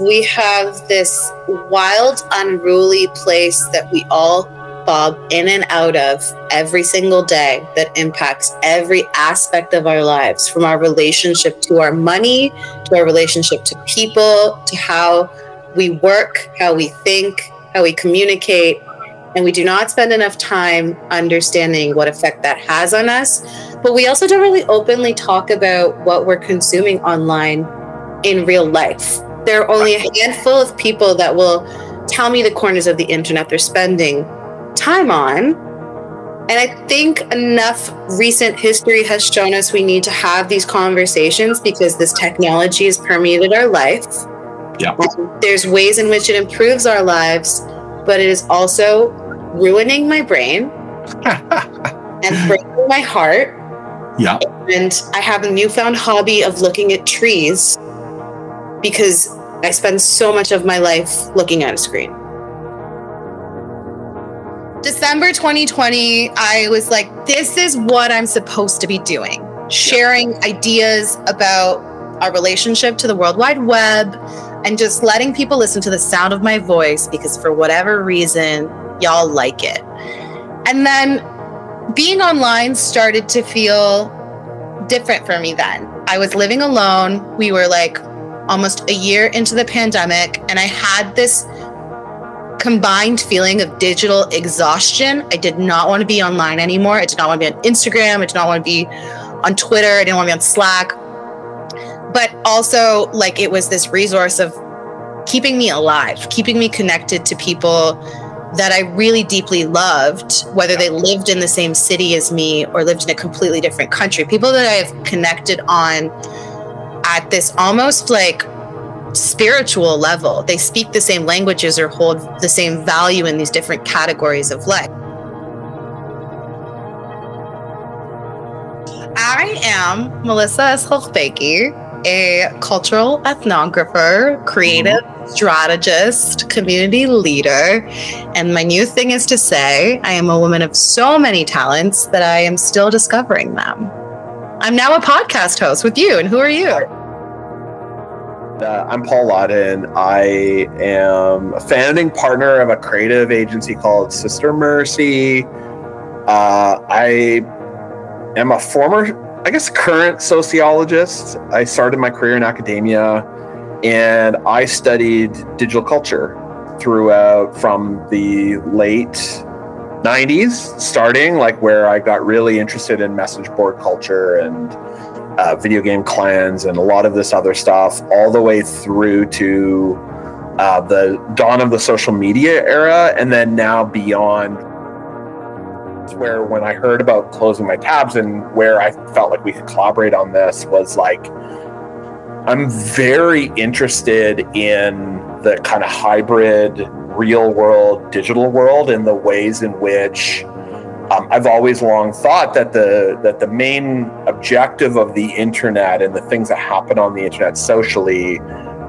we have this wild, unruly place that we all bob in and out of every single day that impacts every aspect of our lives, from our relationship to our money, to our relationship to people, to how we work, how we think, how we communicate. And we do not spend enough time understanding what effect that has on us. But we also don't really openly talk about what we're consuming online in real life. There are only a handful of people that will tell me the corners of the internet they're spending time on. And I think enough recent history has shown us we need to have these conversations because this technology has permeated our life. Yeah. There's ways in which it improves our lives, but it is also ruining my brain and breaking my heart. Yeah. And I have a newfound hobby of looking at trees because I spend so much of my life looking at a screen. December 2020, I was like, this is what I'm supposed to be doing. Sharing ideas about our relationship to the World Wide Web, and just letting people listen to the sound of my voice because for whatever reason, y'all like it. And then being online started to feel different for me then. I was living alone. We were like almost a year into the pandemic, and I had this combined feeling of digital exhaustion. I did not want to be online anymore. I did not want to be on Instagram. I did not want to be on Twitter. I didn't want to be on Slack. But also, like, it was this resource of keeping me alive, keeping me connected to people that I really deeply loved, whether they lived in the same city as me or lived in a completely different country. People that I've connected on at this almost like spiritual level. They speak the same languages or hold the same value in these different categories of life. I am Melissa S. Hochbeki, a cultural ethnographer, creative strategist, community leader. And my new thing is to say, I am a woman of so many talents that I am still discovering them. I'm now a podcast host with you. And who are you? I'm Paul Lodden. I am a founding partner of a creative agency called Sister Mercy. I am a former current sociologist. I started my career in academia, and I studied digital culture throughout from the late 90s, starting like where I got really interested in message board culture and video game clans and a lot of this other stuff, all the way through to the dawn of the social media era, and then now beyond, where when I heard about closing my tabs and where I felt like we could collaborate on this was like, I'm very interested in the kind of hybrid real world, digital world, and the ways in which I've always long thought that the main objective of the internet and the things that happen on the internet socially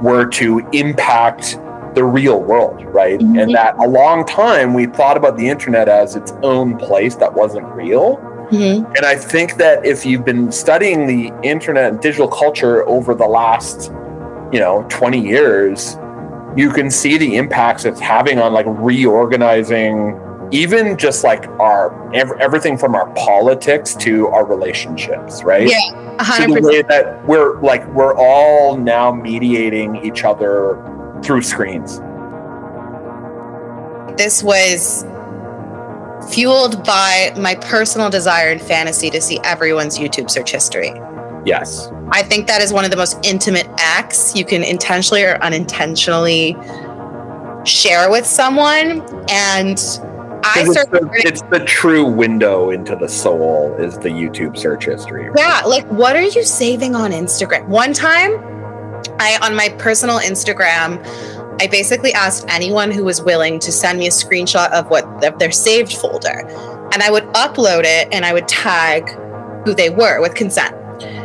were to impact the real world, right? Mm-hmm. And that a long time we thought about the internet as its own place that wasn't real. Mm-hmm. And I think that if you've been studying the internet and digital culture over the last, 20 years, you can see the impacts it's having on like reorganizing, even just like everything from our politics to our relationships, right? Yeah, 100%. So the way that we're all now mediating each other through screens. This was fueled by my personal desire and fantasy to see everyone's YouTube search history. Yes. I think that is one of the most intimate acts you can intentionally or unintentionally share with someone. And it's the true window into the soul is the YouTube search history. Right? Yeah. Like, what are you saving on Instagram? One time, on my personal Instagram, I basically asked anyone who was willing to send me a screenshot of their saved folder, and I would upload it and I would tag who they were with consent.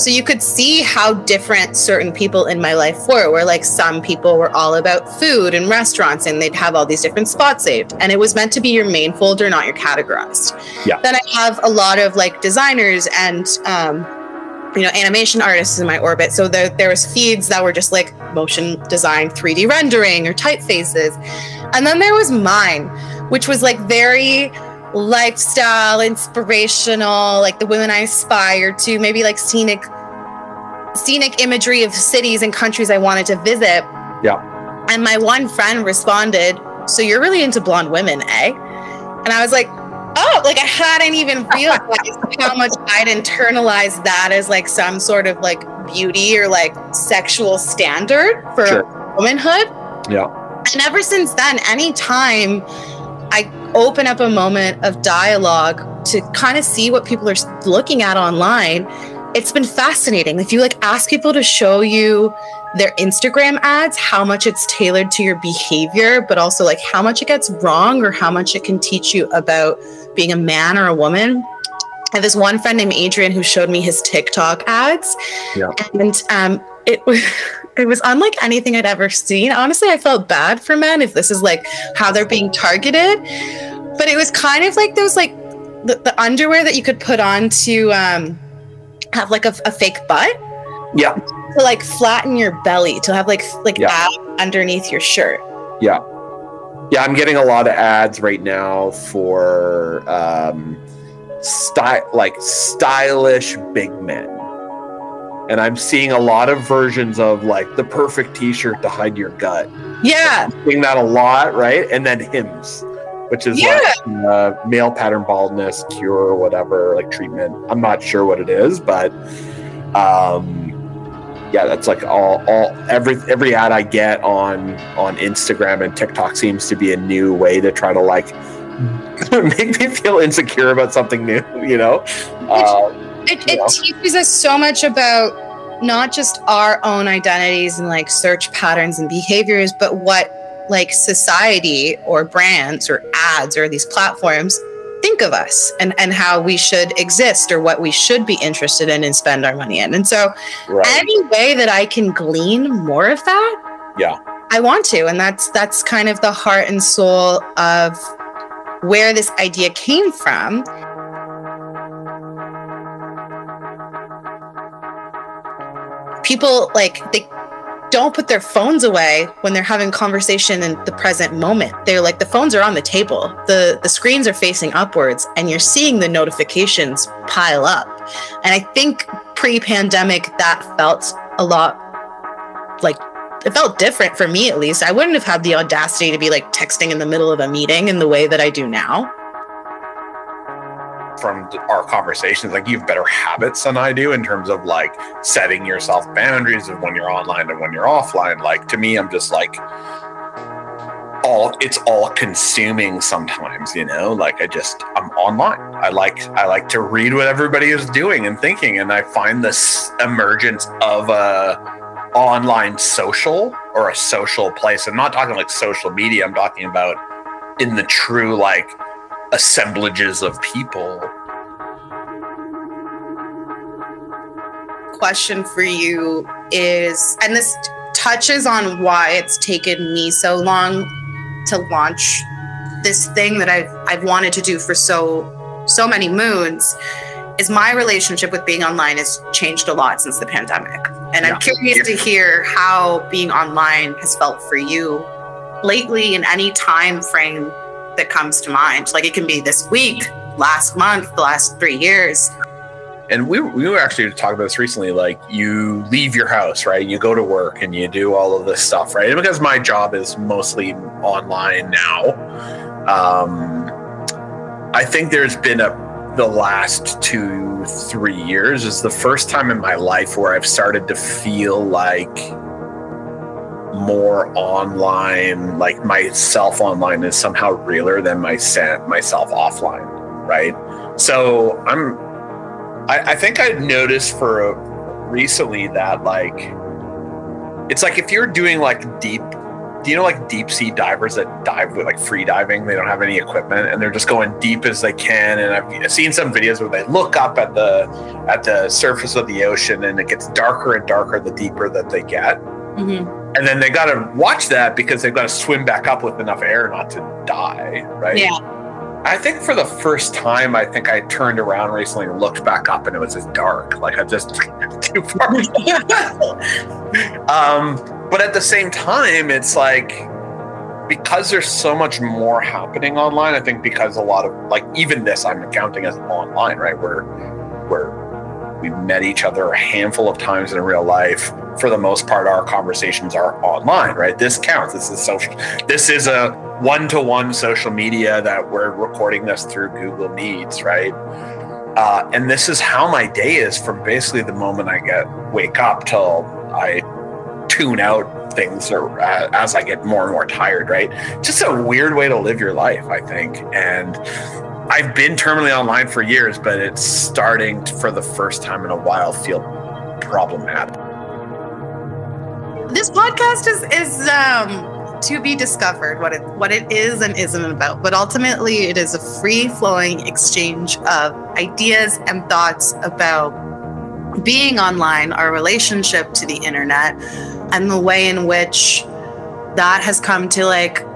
So you could see how different certain people in my life were, where like some people were all about food and restaurants and they'd have all these different spots saved, and it was meant to be your main folder, not your categorized. Yeah. Then I have a lot of like designers and you know, animation artists in my orbit. So there was feeds that were just like motion design, 3D rendering, or typefaces. And then there was mine, which was like very lifestyle, inspirational, like the women I aspired to, maybe like scenic imagery of cities and countries I wanted to visit. Yeah. And my one friend responded, "So you're really into blonde women, eh?" And I was like, oh, like I hadn't even realized how much I'd internalized that as like some sort of like beauty or like sexual standard for sure. womanhood. Yeah. And ever since then, anytime I open up a moment of dialogue to kind of see what people are looking at online, it's been fascinating. If you like ask people to show you their Instagram ads, how much it's tailored to your behavior, but also like how much it gets wrong or how much it can teach you about being a man or a woman. I have this one friend named Adrian who showed me his TikTok ads. Yeah. And it was unlike anything I'd ever seen. Honestly, I felt bad for men if this is like how they're being targeted, but it was kind of like those like the underwear that you could put on to have like a fake butt. Yeah. To like flatten your belly, to have like yeah. abs underneath your shirt. Yeah. Yeah, I'm getting a lot of ads right now for stylish big men. And I'm seeing a lot of versions of like the perfect t-shirt to hide your gut. Yeah. So I'm seeing that a lot, right? And then Hims, which is like male pattern baldness cure or whatever, like treatment. I'm not sure what it is, but yeah, that's like every ad I get on Instagram and TikTok seems to be a new way to try to like make me feel insecure about something new, you know? It teaches us so much about not just our own identities and like search patterns and behaviors, but what like society or brands or ads or these platforms think of us and how we should exist or what we should be interested in and spend our money in. And so any way that I can glean more of that, yeah, I want to. And that's kind of the heart and soul of where this idea came from. People like they don't put their phones away when they're having conversation in the present moment. They're like, the phones are on the table. The screens are facing upwards and you're seeing the notifications pile up. And I think pre-pandemic, that felt a lot like, it felt different for me at least. I wouldn't have had the audacity to be like texting in the middle of a meeting in the way that I do now. From our conversations, like you have better habits than I do in terms of like setting yourself boundaries of when you're online and when you're offline. Like to me, I'm just like it's all consuming sometimes, you know, like I'm online. I like to read what everybody is doing and thinking. And I find this emergence of a online social or a social place. I'm not talking like social media. I'm talking about in the true, like, assemblages of people. Question for you is, and this touches on why it's taken me so long to launch this thing that I've wanted to do for so many moons, is my relationship with being online has changed a lot since the pandemic. And I'm curious to hear how being online has felt for you lately in any time frame that comes to mind. Like it can be this week, last month, the last 3 years. And we were actually talking about this recently, like you leave your house, right? You go to work and you do all of this stuff, right? And because my job is mostly online now, I think there's been the last 2-3 years is the first time in my life where I've started to feel like more online, like myself online is somehow realer than myself offline, right? So I think I've noticed recently that like, it's like if you're doing like deep sea divers that dive with like free diving, they don't have any equipment and they're just going deep as they can. And I've seen some videos where they look up at the surface of the ocean and it gets darker and darker the deeper that they get. Mm-hmm. And then they got to watch that because they've got to swim back up with enough air not to die, right? Yeah. I think for the first time, I turned around recently and looked back up and it was just dark. Like I'm just too far. But at the same time, it's like, because there's so much more happening online, I think because a lot of, like, even this I'm counting as online, right? Where we met each other a handful of times in real life. For the most part, our conversations are online, right? This counts. This is a one-to-one social media that we're recording this through Google Meets, right? And this is how my day is from basically the moment I wake up till I tune out things, or as I get more and more tired, right? Just a weird way to live your life, I think. And I've been terminally online for years, but it's starting to, for the first time in a while, feel problematic. This podcast is to be discovered, what it is and isn't about. But ultimately, it is a free-flowing exchange of ideas and thoughts about being online, our relationship to the internet, and the way in which that has come to like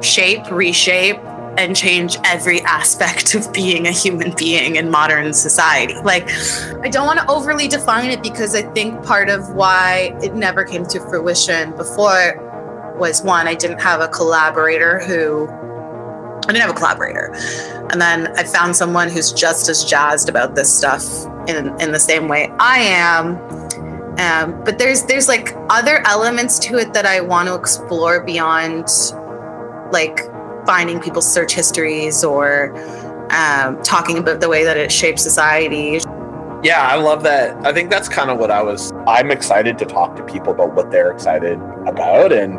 shape, reshape, and change every aspect of being a human being in modern society. Like, I don't want to overly define it because I think part of why it never came to fruition before was, one, I didn't have a collaborator. And then I found someone who's just as jazzed about this stuff in the same way I am. But there's like other elements to it that I want to explore beyond like finding people's search histories or talking about the way that it shapes society. Yeah, I love that. I think that's kind of what I'm excited to talk to people about what they're excited about, and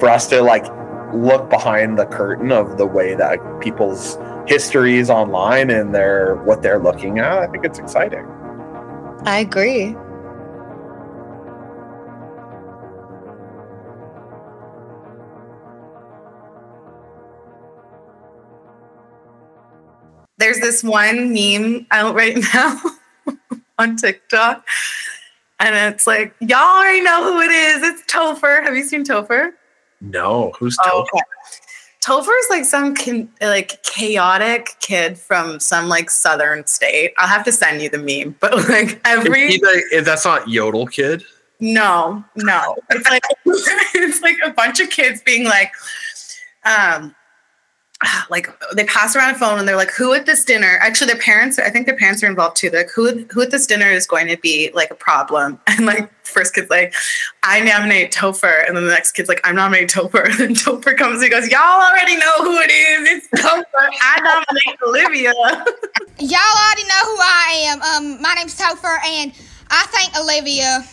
for us to like look behind the curtain of the way that people's histories online and what they're looking at. I think it's exciting. I agree. There's this one meme out right now on TikTok, and it's like, y'all already know who it is. It's Topher. Have you seen Topher? No, who's Topher? Okay. Topher is like some chaotic kid from some like southern state. I'll have to send you the meme, but like that's not Yodel Kid. No, it's like it's like a bunch of kids being like they pass around a phone and they're like, who at this dinner, actually their parents, I think their parents are involved too. They're like, who at this dinner is going to be like a problem? And like first kid's like, I nominate Topher. And then the next kid's like, I'm nominating Topher. And then Topher comes and he goes, y'all already know who it is. It's Topher. I nominate Olivia. Y'all already know who I am. My name's Topher and I thank Olivia.